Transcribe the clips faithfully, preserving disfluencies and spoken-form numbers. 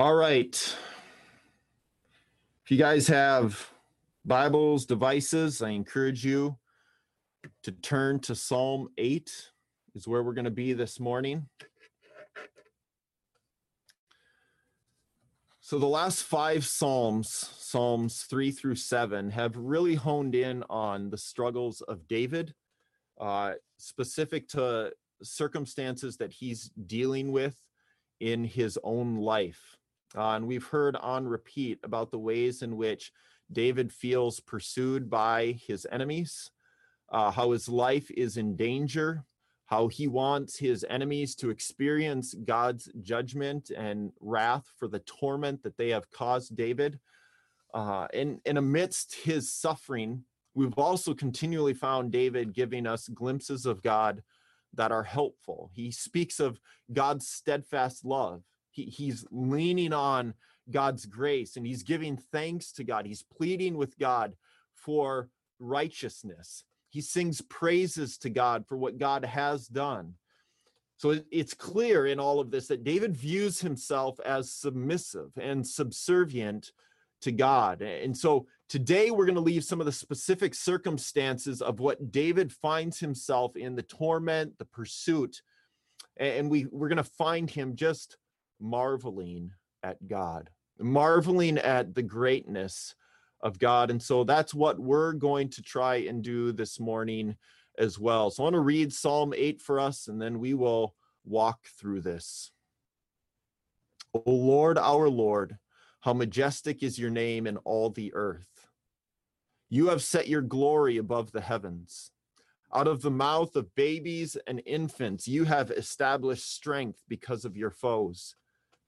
All right. If you guys have Bibles, devices, I encourage you to turn to Psalm eight is where we're going to be this morning. So the last five Psalms, Psalms three through seven, have really honed in on the struggles of David, uh, specific to circumstances that he's dealing with in his own life. Uh, and we've heard on repeat about the ways in which David feels pursued by his enemies, uh, how his life is in danger, how he wants his enemies to experience God's judgment and wrath for the torment that they have caused David. Uh, and, and amidst his suffering, we've also continually found David giving us glimpses of God that are helpful. He speaks of God's steadfast love. He, he's leaning on God's grace, and he's giving thanks to God. He's pleading with God for righteousness. He sings praises to God for what God has done. So it's clear in all of this that David views himself as submissive and subservient to God. And so today we're going to leave some of the specific circumstances of what David finds himself in, the torment, the pursuit, and we, we're going to find him just marveling at God, marveling at the greatness of God. And so that's what we're going to try and do this morning as well. So I want to read Psalm eight for us, and then we will walk through this. O Lord, our Lord, how majestic is your name in all the earth. You have set your glory above the heavens. Out of the mouth of babies and infants, you have established strength because of your foes,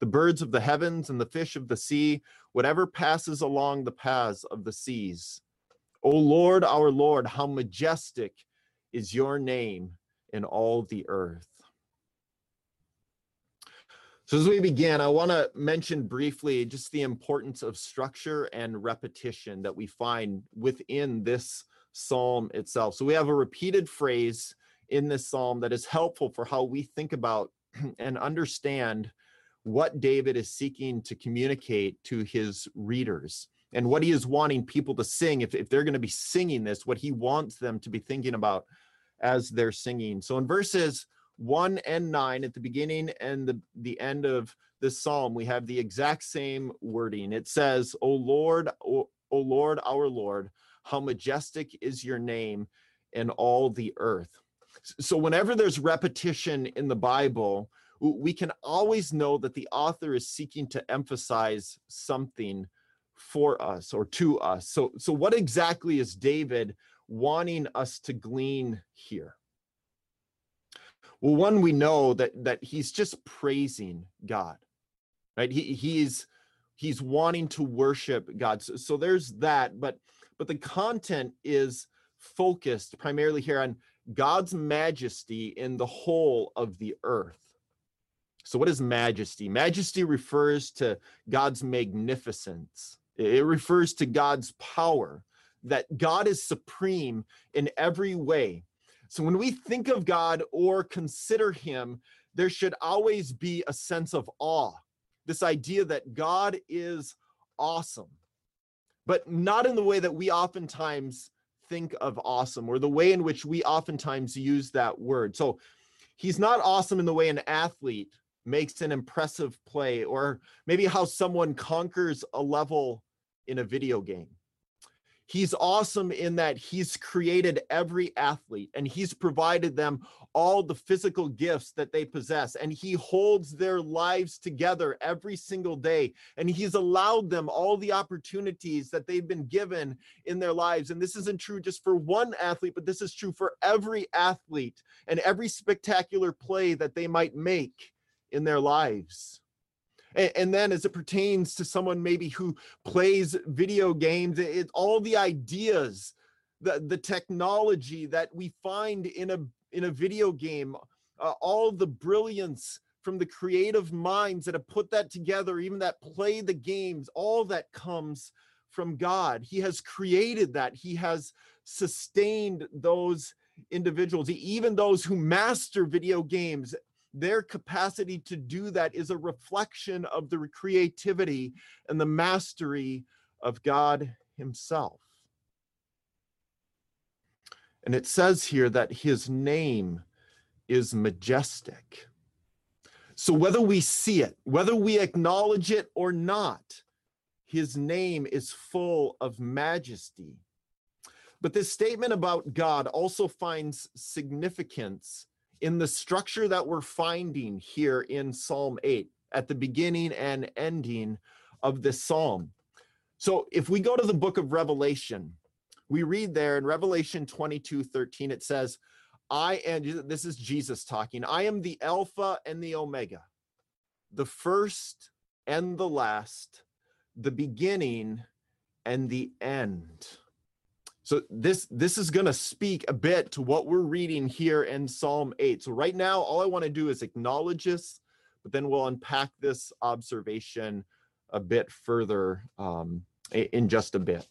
the birds of the heavens and the fish of the sea, whatever passes along the paths of the seas. O Lord, our Lord, how majestic is your name in all the earth. So as we begin, I want to mention briefly just the importance of structure and repetition that we find within this psalm itself. So we have a repeated phrase in this psalm that is helpful for how we think about and understand what David is seeking to communicate to his readers and what he is wanting people to sing. If, if they're going to be singing this, what he wants them to be thinking about as they're singing. So in verses one and nine at the beginning and the, the end of this psalm, we have the exact same wording. It says, O Lord, O, O Lord, our Lord, how majestic is your name in all the earth. So whenever there's repetition in the Bible, we can always know that the author is seeking to emphasize something for us or to us. So, so what exactly is David wanting us to glean here? Well, one, we know that, that he's just praising God, right? He, he's, he's wanting to worship God. So, so there's that, but, but the content is focused primarily here on God's majesty in the whole of the earth. So what is majesty? Majesty refers to God's magnificence. It refers to God's power, that God is supreme in every way. So when we think of God or consider him, there should always be a sense of awe, this idea that God is awesome, but not in the way that we oftentimes think of awesome or the way in which we oftentimes use that word. So he's not awesome in the way an athlete makes an impressive play, or maybe how someone conquers a level in a video game. He's awesome in that he's created every athlete and he's provided them all the physical gifts that they possess, and he holds their lives together every single day, and he's allowed them all the opportunities that they've been given in their lives. And this isn't true just for one athlete, but this is true for every athlete and every spectacular play that they might make in their lives. And, and then as it pertains to someone maybe who plays video games, it, it, all the ideas, the, the technology that we find in a, in a video game, uh, all the brilliance from the creative minds that have put that together, even that play the games, all that comes from God. He has created that. He has sustained those individuals, even those who master video games. Their capacity to do that is a reflection of the creativity and the mastery of God himself. And it says here that his name is majestic. So whether we see it, whether we acknowledge it or not, his name is full of majesty. But this statement about God also finds significance in the structure that we're finding here in Psalm eight, at the beginning and ending of this psalm. So if we go to the book of Revelation, we read there in Revelation twenty-two thirteen, it says, I am, this is Jesus talking, I am the Alpha and the Omega, the first and the last, the beginning and the end. So this, this is going to speak a bit to what we're reading here in Psalm eight. So right now, all I want to do is acknowledge this, but then we'll unpack this observation a bit further um, in just a bit.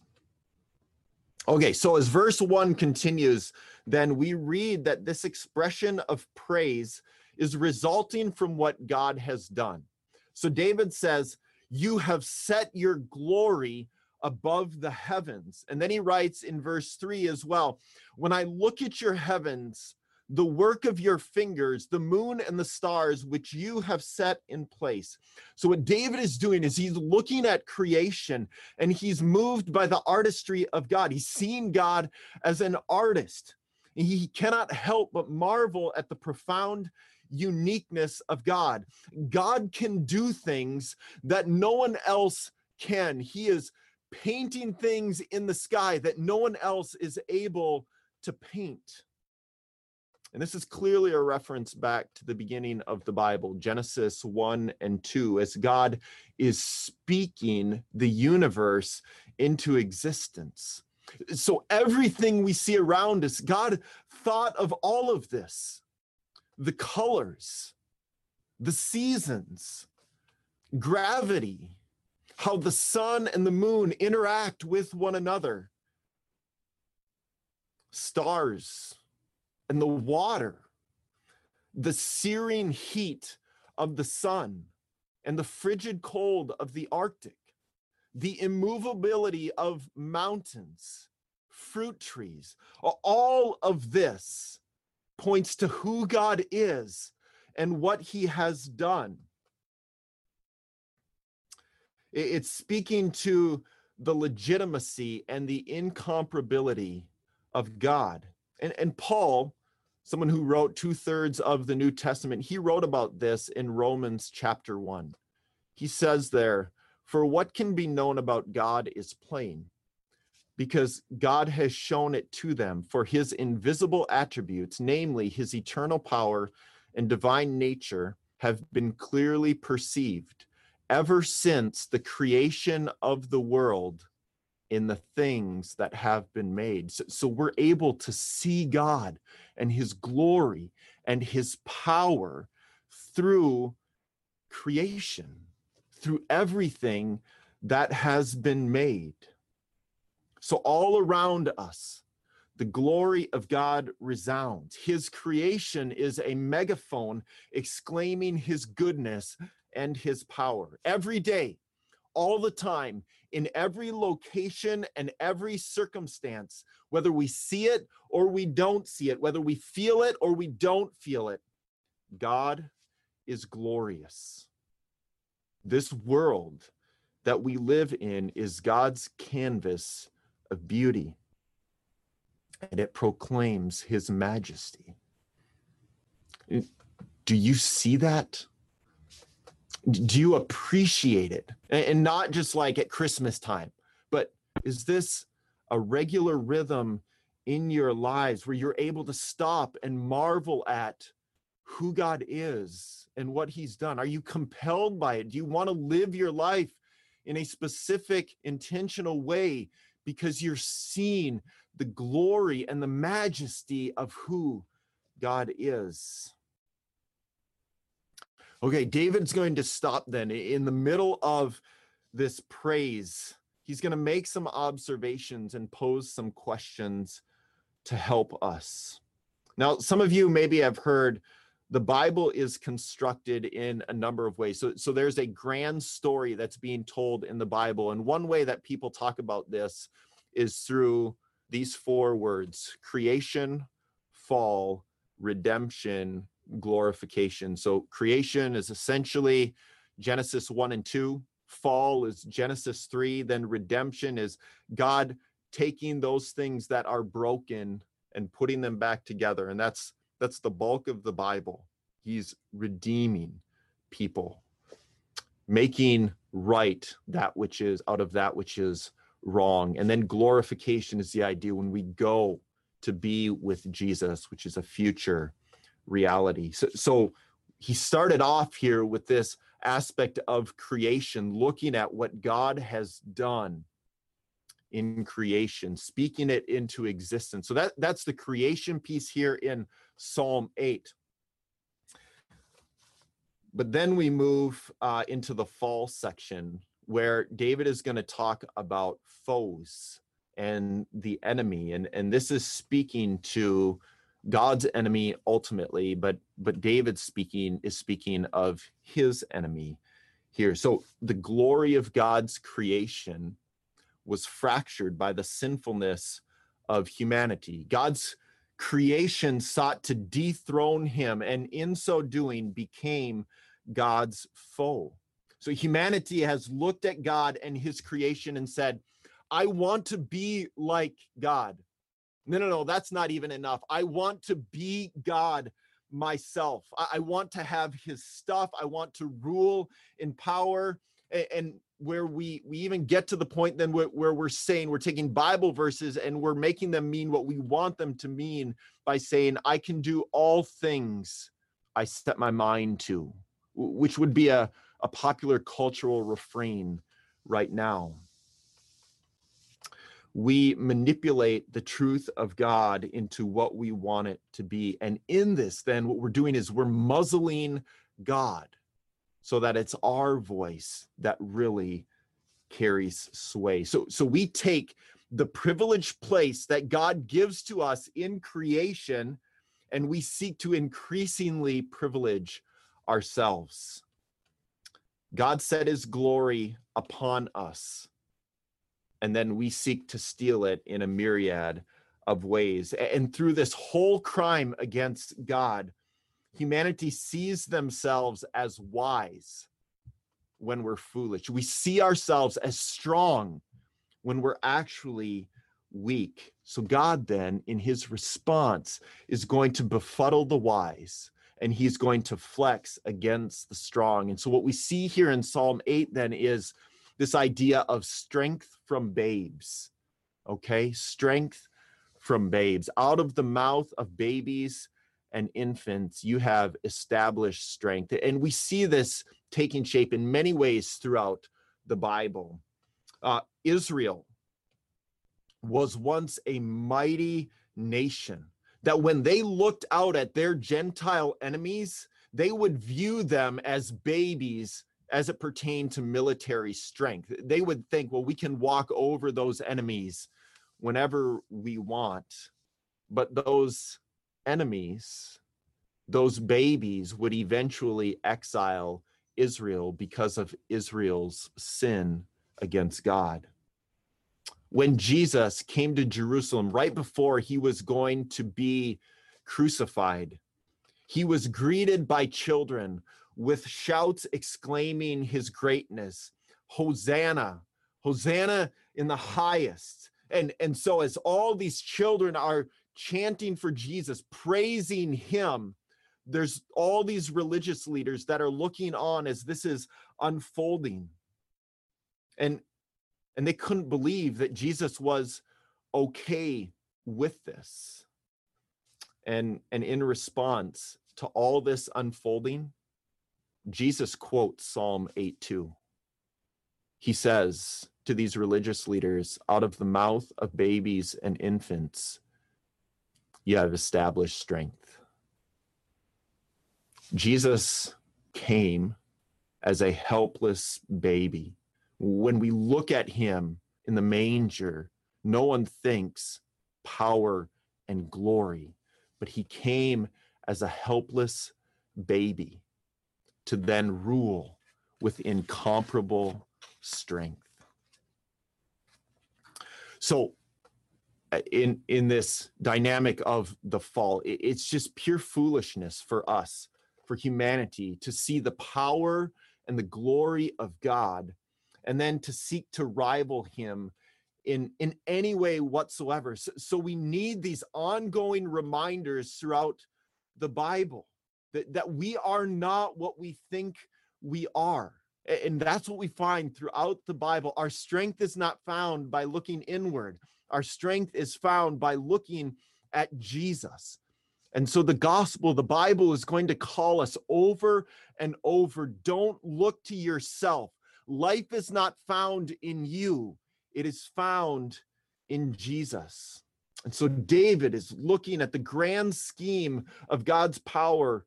Okay, so as verse one continues, then we read that this expression of praise is resulting from what God has done. So David says, you have set your glory above the heavens. And then he writes in verse three as well, when I look at your heavens, the work of your fingers, the moon and the stars, which you have set in place. So what David is doing is he's looking at creation and he's moved by the artistry of God. He's seeing God as an artist. He cannot help but marvel at the profound uniqueness of God. God can do things that no one else can. He is painting things in the sky that no one else is able to paint. And this is clearly a reference back to the beginning of the Bible, Genesis one and two, as God is speaking the universe into existence. So everything we see around us, God thought of all of this, the colors, the seasons, gravity, how the sun and the moon interact with one another, stars, and the water, the searing heat of the sun, and the frigid cold of the Arctic, the immovability of mountains, fruit trees, all of this points to who God is and what he has done. It's speaking to the legitimacy and the incomparability of God. And, and Paul, someone who wrote two-thirds of the New Testament, he wrote about this in Romans chapter one. He says there, for what can be known about God is plain, because God has shown it to them, for his invisible attributes, namely his eternal power and divine nature, have been clearly perceived ever since the creation of the world in the things that have been made. So, so we're able to see God and his glory and his power through creation, through everything that has been made. So all around us, the glory of God resounds. His creation is a megaphone exclaiming his goodness and his power. Every day, all the time, in every location and every circumstance, whether we see it or we don't see it, whether we feel it or we don't feel it, God is glorious. This world that we live in is God's canvas of beauty, and it proclaims his majesty. Do you see that? Do you appreciate it? And not just like at Christmas time, but is this a regular rhythm in your lives where you're able to stop and marvel at who God is and what he's done? Are you compelled by it? Do you want to live your life in a specific, intentional way because you're seeing the glory and the majesty of who God is? Okay, David's going to stop then in the middle of this praise. He's going to make some observations and pose some questions to help us. Now, some of you maybe have heard the Bible is constructed in a number of ways. So, so there's a grand story that's being told in the Bible. And one way that people talk about this is through these four words: creation, fall, redemption, glorification. So creation is essentially Genesis one and two. Fall is Genesis three. Then redemption is God taking those things that are broken and putting them back together. And that's That's the bulk of the Bible. He's redeeming people, making right that which is out of that which is wrong. And then glorification is the idea when we go to be with Jesus, which is a future reality. So, so he started off here with this aspect of creation, looking at what God has done in creation, speaking it into existence. So that, that's the creation piece here in Psalm eight. But then we move uh, into the fall section, where David is going to talk about foes and the enemy. And, and this is speaking to God's enemy ultimately, but, but David speaking is speaking of his enemy here. So the glory of God's creation was fractured by the sinfulness of humanity. God's creation sought to dethrone him, and in so doing became God's foe. So humanity has looked at God and his creation and said, I want to be like God. No, no, no, that's not even enough. I want to be God myself. I, I want to have his stuff. I want to rule in power. And, and where we we even get to the point then where, where we're saying we're taking Bible verses and we're making them mean what we want them to mean by saying, I can do all things I set my mind to, which would be a, a popular cultural refrain right now. We manipulate the truth of God into what we want it to be. And in this, then what we're doing is we're muzzling God, so that it's our voice that really carries sway. So, so we take the privileged place that God gives to us in creation, and we seek to increasingly privilege ourselves. God set his glory upon us, and then we seek to steal it in a myriad of ways. And through this whole crime against God, humanity sees themselves as wise when we're foolish. We see ourselves as strong when we're actually weak. So God then, in his response, is going to befuddle the wise, and he's going to flex against the strong. And so what we see here in Psalm eight then is this idea of strength from babes, okay? Strength from babes. Out of the mouth of babies and infants, you have established strength. And we see this taking shape in many ways throughout the Bible. Uh, Israel was once a mighty nation that when they looked out at their Gentile enemies, they would view them as babies as it pertained to military strength. They would think, well, we can walk over those enemies whenever we want. But those enemies, those babies, would eventually exile Israel because of Israel's sin against God. When Jesus came to Jerusalem, right before he was going to be crucified, he was greeted by children with shouts exclaiming his greatness. Hosanna, Hosanna in the highest. And, and so as all these children are chanting for Jesus, praising him, there's all these religious leaders that are looking on as this is unfolding. And, and they couldn't believe that Jesus was okay with this. And, and in response, to all this unfolding, Jesus quotes Psalm eight two. He says to these religious leaders, out of the mouth of babies and infants, you have established strength. Jesus came as a helpless baby. When we look at him in the manger, no one thinks power and glory, but he came as a helpless baby to then rule with incomparable strength. So in, in this dynamic of the fall, it's just pure foolishness for us, for humanity, to see the power and the glory of God and then to seek to rival him in, in any way whatsoever. So, so we need these ongoing reminders throughout the Bible that, that we are not what we think we are. And that's what we find throughout the Bible. Our strength is not found by looking inward. Our strength is found by looking at Jesus. And so the gospel, the Bible, is going to call us over and over. Don't look to yourself. Life is not found in you. It is found in Jesus. And so David is looking at the grand scheme of God's power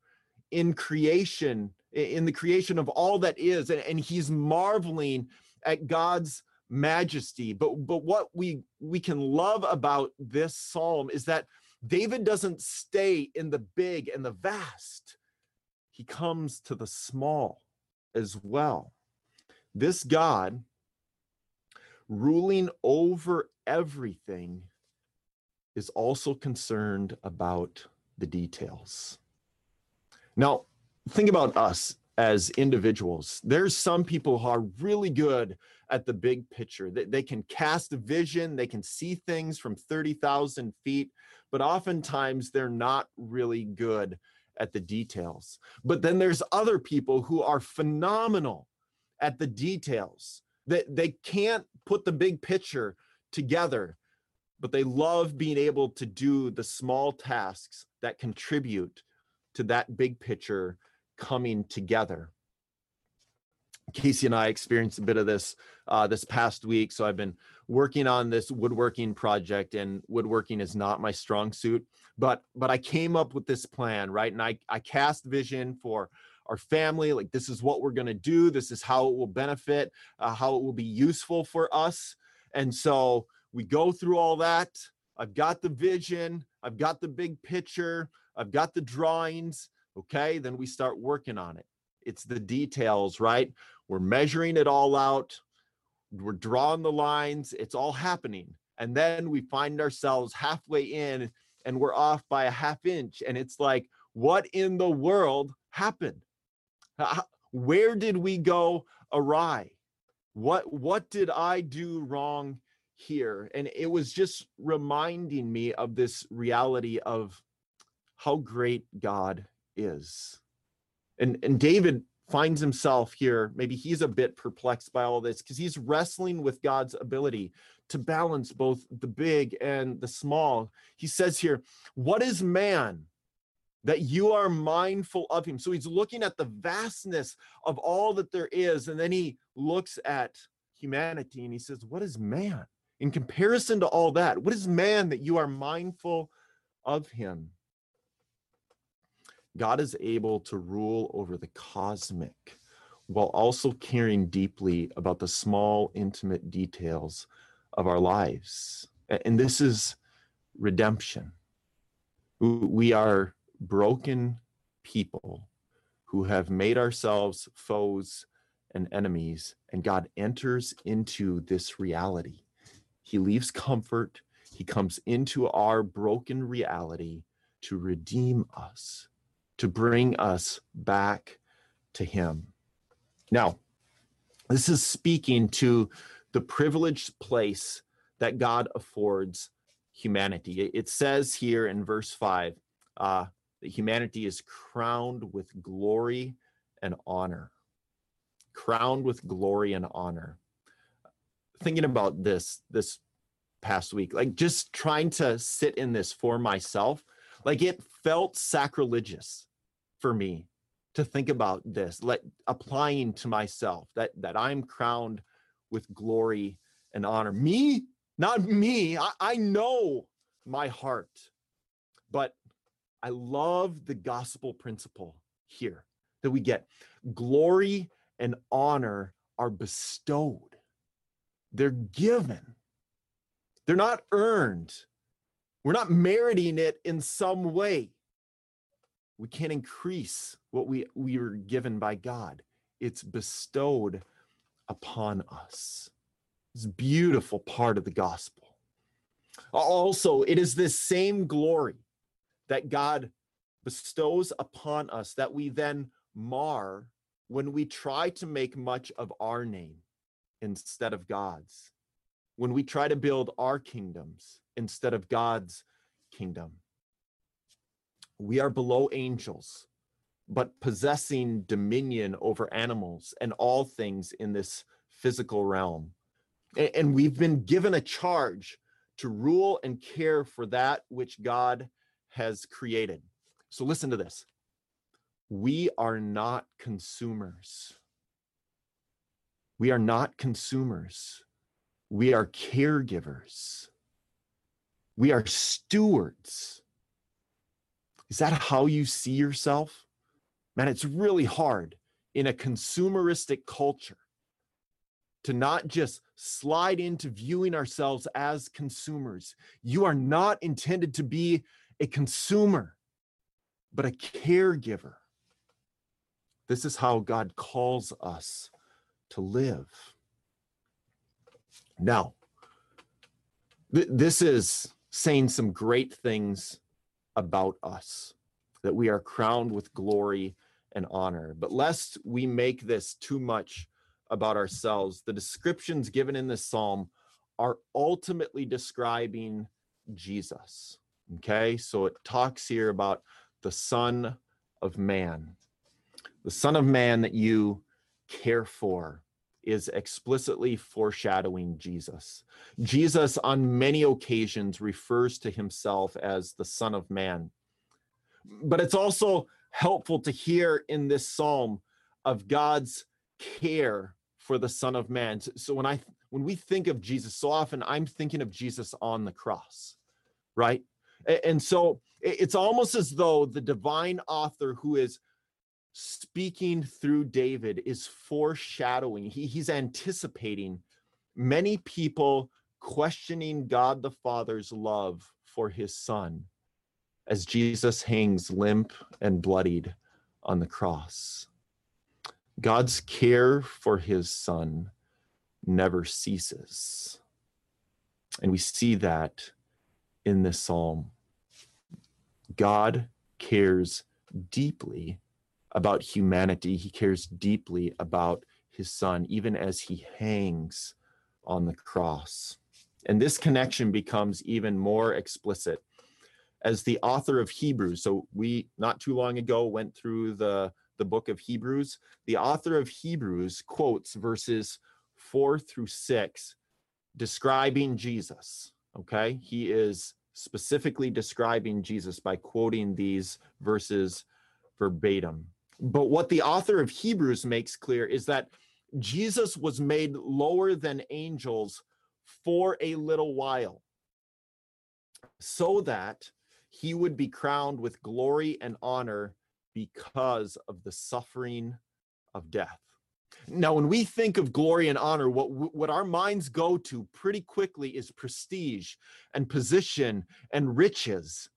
in creation, in the creation of all that is, and he's marveling at God's majesty. But, but what we, we can love about this psalm is that David doesn't stay in the big and the vast. He comes to the small as well. This God, ruling over everything, is also concerned about the details. Now, think about us as individuals. There's some people who are really good at the big picture. They, they can cast a vision, they can see things from thirty thousand feet, but oftentimes they're not really good at the details. But then there's other people who are phenomenal at the details, that they, they can't put the big picture together, but they love being able to do the small tasks that contribute to that big picture coming together. Casey and I experienced a bit of this uh, this past week. So I've been working on this woodworking project, and woodworking is not my strong suit, but but I came up with this plan, right? And I, I cast vision for our family, like this is what we're gonna do. This is how it will benefit, uh, how it will be useful for us. And so we go through all that. I've got the vision, I've got the big picture, I've got the drawings, okay? Then we start working on it. It's the details, right? We're measuring it all out, we're drawing the lines, it's all happening. And then we find ourselves halfway in and we're off by a half inch. And it's like, what in the world happened? Where did we go awry? What, what did I do wrong here? And it was just reminding me of this reality of how great God is. And, and David finds himself here, maybe he's a bit perplexed by all this because he's wrestling with God's ability to balance both the big and the small. He says here, what is man that you are mindful of him? So he's looking at the vastness of all that there is. And then he looks at humanity and he says, what is man in comparison to all that? What is man that you are mindful of him? God is able to rule over the cosmic while also caring deeply about the small, intimate details of our lives. And this is redemption. We are broken people who have made ourselves foes and enemies, and God enters into this reality. He leaves comfort. He comes into our broken reality to redeem us, to bring us back to him. Now, this is speaking to the privileged place that God affords humanity. It says here in verse five, uh, that humanity is crowned with glory and honor. Crowned with glory and honor. Thinking about this this past week, like just trying to sit in this for myself, like it felt sacrilegious for me to think about this, let applying to myself that that I'm crowned with glory and honor. Me, not me. I, I know my heart, but I love the gospel principle here that we get. Glory and honor are bestowed. They're given. They're not earned. We're not meriting it in some way. We can't increase what we, we were given by God. It's bestowed upon us. It's a beautiful part of the gospel. Also, it is this same glory that God bestows upon us that we then mar when we try to make much of our name instead of God's, when we try to build our kingdoms instead of God's kingdom. We are below angels, but possessing dominion over animals and all things in this physical realm. And we've been given a charge to rule and care for that which God has created. So listen to this. We are not consumers. We are not consumers. We are caregivers. We are stewards. Is that how you see yourself? Man, it's really hard in a consumeristic culture to not just slide into viewing ourselves as consumers. You are not intended to be a consumer, but a caregiver. This is how God calls us to live. Now, th- this is saying some great things about us, that we are crowned with glory and honor. But lest we make this too much about ourselves, the descriptions given in this psalm are ultimately describing Jesus. Okay, so it talks here about the Son of Man. The Son of Man that you care for is explicitly foreshadowing Jesus. Jesus on many occasions refers to himself as the Son of Man. But it's also helpful to hear in this psalm of God's care for the Son of Man. So when I when we think of Jesus, so often I'm thinking of Jesus on the cross, right? And so it's almost as though the divine author who is speaking through David is foreshadowing. He, he's anticipating many people questioning God the Father's love for his Son as Jesus hangs limp and bloodied on the cross. God's care for his Son never ceases. And we see that in this psalm. God cares deeply about humanity. He cares deeply about his Son, even as he hangs on the cross. And this connection becomes even more explicit as the author of Hebrews. So we, not too long ago, went through the, the book of Hebrews. The author of Hebrews quotes verses four through six, describing Jesus, okay? He is specifically describing Jesus by quoting these verses verbatim. But what the author of Hebrews makes clear is that Jesus was made lower than angels for a little while, so that he would be crowned with glory and honor because of the suffering of death. Now, when we think of glory and honor, what, what our minds go to pretty quickly is prestige and position and riches.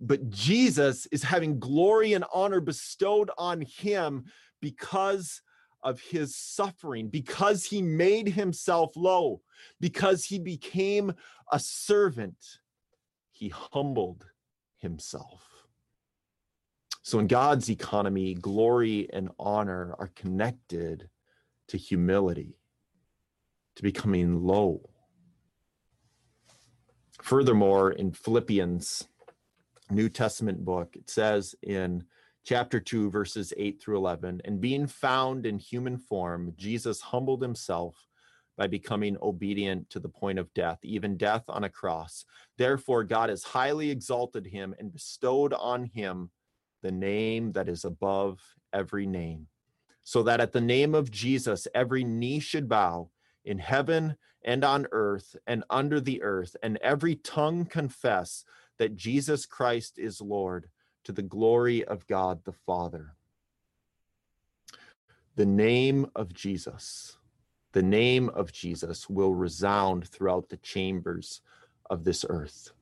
But Jesus is having glory and honor bestowed on him because of his suffering, because he made himself low, because he became a servant. He humbled himself. So in God's economy, glory and honor are connected to humility, to becoming low. Furthermore, in Philippians, New Testament book, it says in chapter two, verses eight through eleven, and being found in human form, Jesus humbled himself by becoming obedient to the point of death, even death on a cross. Therefore, God has highly exalted him and bestowed on him the name that is above every name, so that at the name of Jesus, every knee should bow in heaven and on earth and under the earth, and every tongue confess that Jesus Christ is Lord, to the glory of God the Father. The name of Jesus, the name of Jesus will resound throughout the chambers of this earth.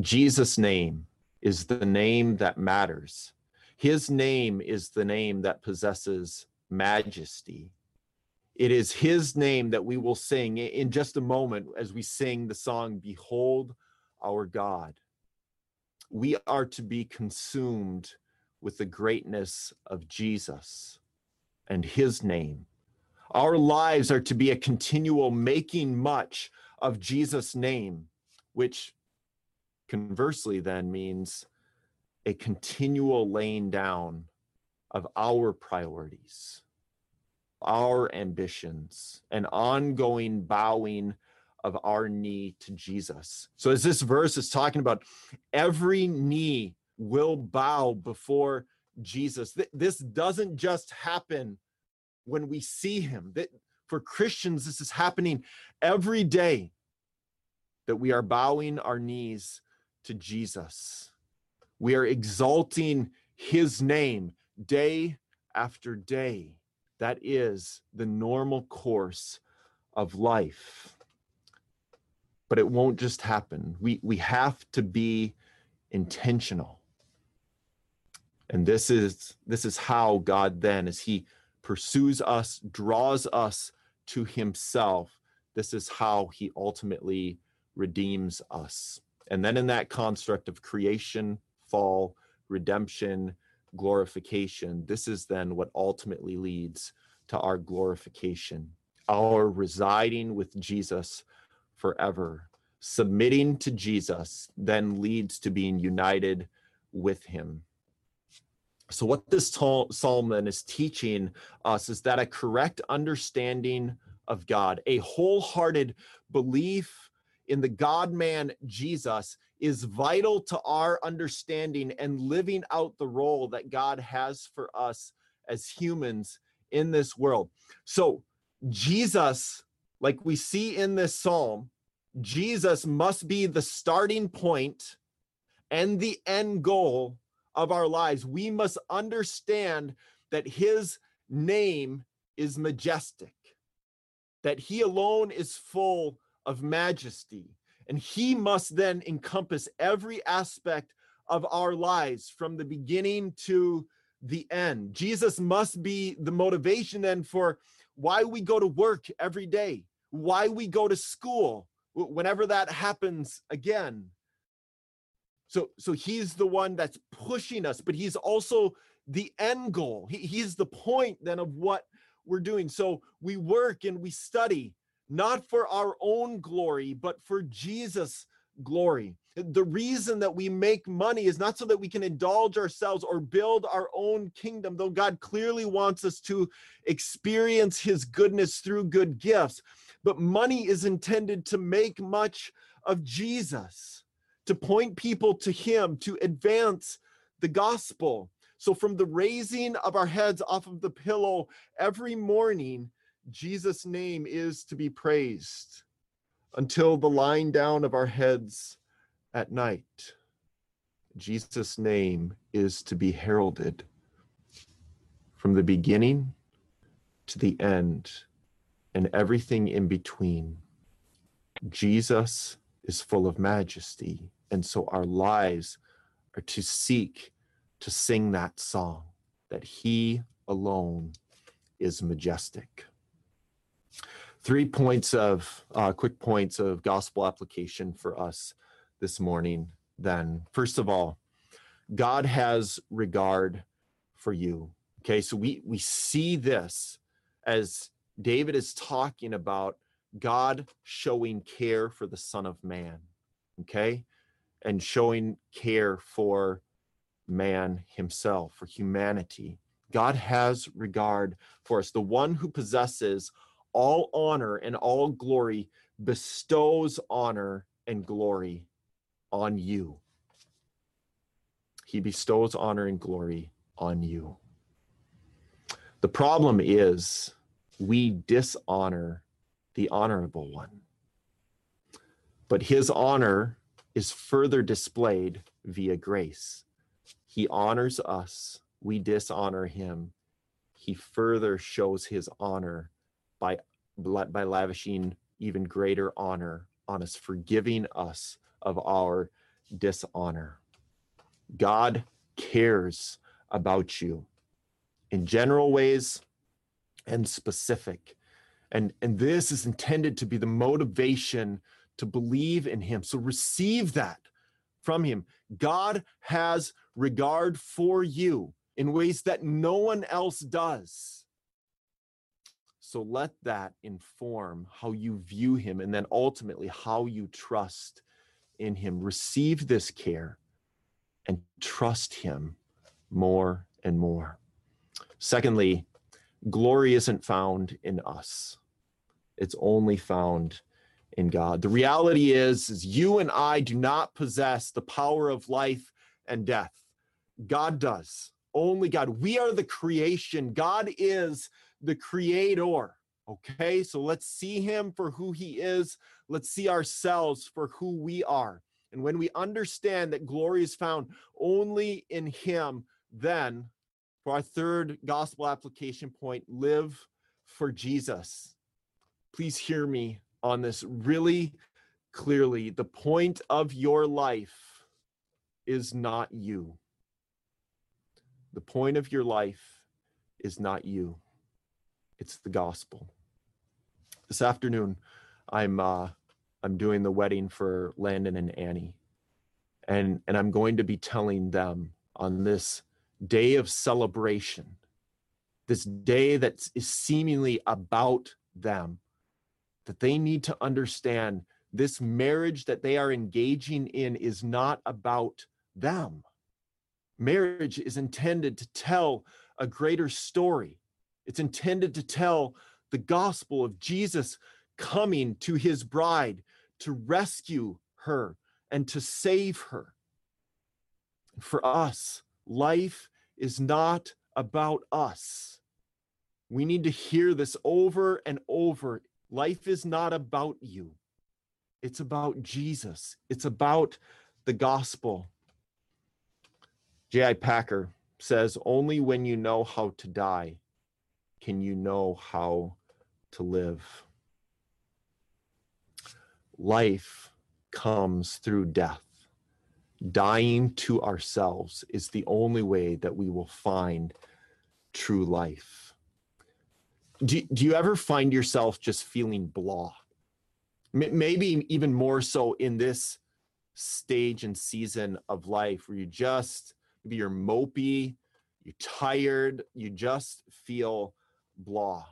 Jesus' name is the name that matters. His name is the name that possesses majesty. It is his name that we will sing in just a moment as we sing the song, Behold Our God. We are to be consumed with the greatness of Jesus and his name. Our lives are to be a continual making much of Jesus' name, which conversely then means a continual laying down of our priorities, our ambitions, an ongoing bowing of our knee to Jesus. So as this verse is talking about, every knee will bow before Jesus. This doesn't just happen when we see him. For Christians, this is happening every day, that we are bowing our knees to Jesus. We are exalting his name day after day. That is the normal course of life. But it won't just happen. We, we have to be intentional. And this is, this is how God then, as he pursues us, draws us to himself, this is how he ultimately redeems us. And then in that construct of creation, fall, redemption, glorification, this is then what ultimately leads to our glorification, our residing with Jesus forever. Submitting to Jesus then leads to being united with him. So what this psalm then is teaching us is that a correct understanding of God, a wholehearted belief in the God-man Jesus, is vital to our understanding and living out the role that God has for us as humans in this world. So Jesus, like we see in this psalm, Jesus must be the starting point and the end goal of our lives. We must understand that his name is majestic, that he alone is full of majesty. And he must then encompass every aspect of our lives from the beginning to the end. Jesus must be the motivation then for why we go to work every day, why we go to school, whenever that happens again. So, so he's the one that's pushing us, but he's also the end goal. He, he's the point then of what we're doing. So we work and we study, not for our own glory, but for Jesus' glory. The reason that we make money is not so that we can indulge ourselves or build our own kingdom, though God clearly wants us to experience his goodness through good gifts. But money is intended to make much of Jesus, to point people to him, to advance the gospel. So from the raising of our heads off of the pillow every morning, Jesus' name is to be praised until the lying down of our heads at night. Jesus' name is to be heralded from the beginning to the end and everything in between. Jesus is full of majesty, and so our lives are to seek to sing that song, that he alone is majestic. Three points of uh, quick points of gospel application for us this morning. Then, first of all, God has regard for you. Okay, so we we see this as David is talking about God showing care for the Son of Man. Okay, and showing care for man himself, for humanity. God has regard for us. The one who possesses all honor and all glory bestows honor and glory on you. He bestows honor and glory on you. The problem is we dishonor the honorable one. But his honor is further displayed via grace. He honors us. We dishonor him. He further shows his honor by, by lavishing even greater honor on us, forgiving us of our dishonor. God cares about you in general ways and specific. And, and this is intended to be the motivation to believe in him. So receive that from him. God has regard for you in ways that no one else does. So let that inform how you view him and then ultimately how you trust in him. Receive this care and trust him more and more. Secondly, glory isn't found in us. It's only found in God. The reality is, is you and I do not possess the power of life and death. God does. Only God. We are the creation. God is the creator. Okay, so let's see him for who he is. Let's see ourselves for who we are. And when we understand that glory is found only in him, then for our third gospel application point, live for Jesus. Please hear me on this really clearly. The point of your life is not you. The point of your life is not you. It's the gospel. This afternoon, I'm uh, I'm doing the wedding for Landon and Annie, and and I'm going to be telling them on this day of celebration, this day that is seemingly about them, that they need to understand this marriage that they are engaging in is not about them. Marriage is intended to tell a greater story. It's intended to tell the gospel of Jesus coming to his bride to rescue her and to save her. For us, life is not about us. We need to hear this over and over. Life is not about you. It's about Jesus. It's about the gospel. J I Packer says, only when you know how to die can you know how to live. Life comes through death. Dying to ourselves is the only way that we will find true life. Do, do you ever find yourself just feeling blah? Maybe even more so in this stage and season of life where you just, maybe you're mopey, you're tired, you just feel blah.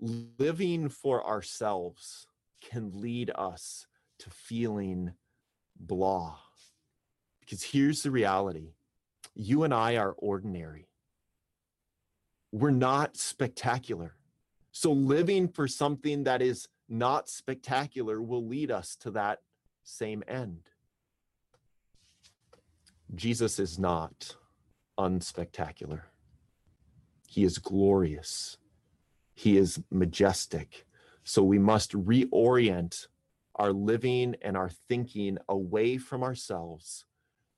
Living for ourselves can lead us to feeling blah. Because here's the reality. You and I are ordinary. We're not spectacular. So living for something that is not spectacular will lead us to that same end. Jesus is not unspectacular. He is glorious. He is majestic. So we must reorient our living and our thinking away from ourselves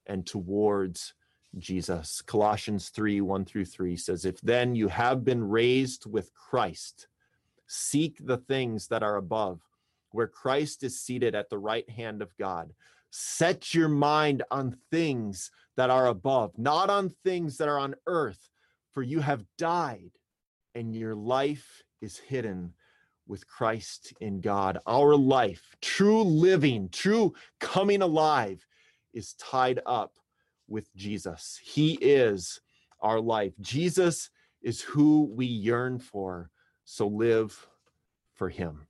and towards Jesus. Colossians three, one through three says, if then you have been raised with Christ, seek the things that are above, where Christ is seated at the right hand of God. Set your mind on things that are above, not on things that are on earth, for you have died and your life is hidden with Christ in God. Our life, true living, true coming alive, is tied up with Jesus. He is our life. Jesus is who we yearn for, so live for him.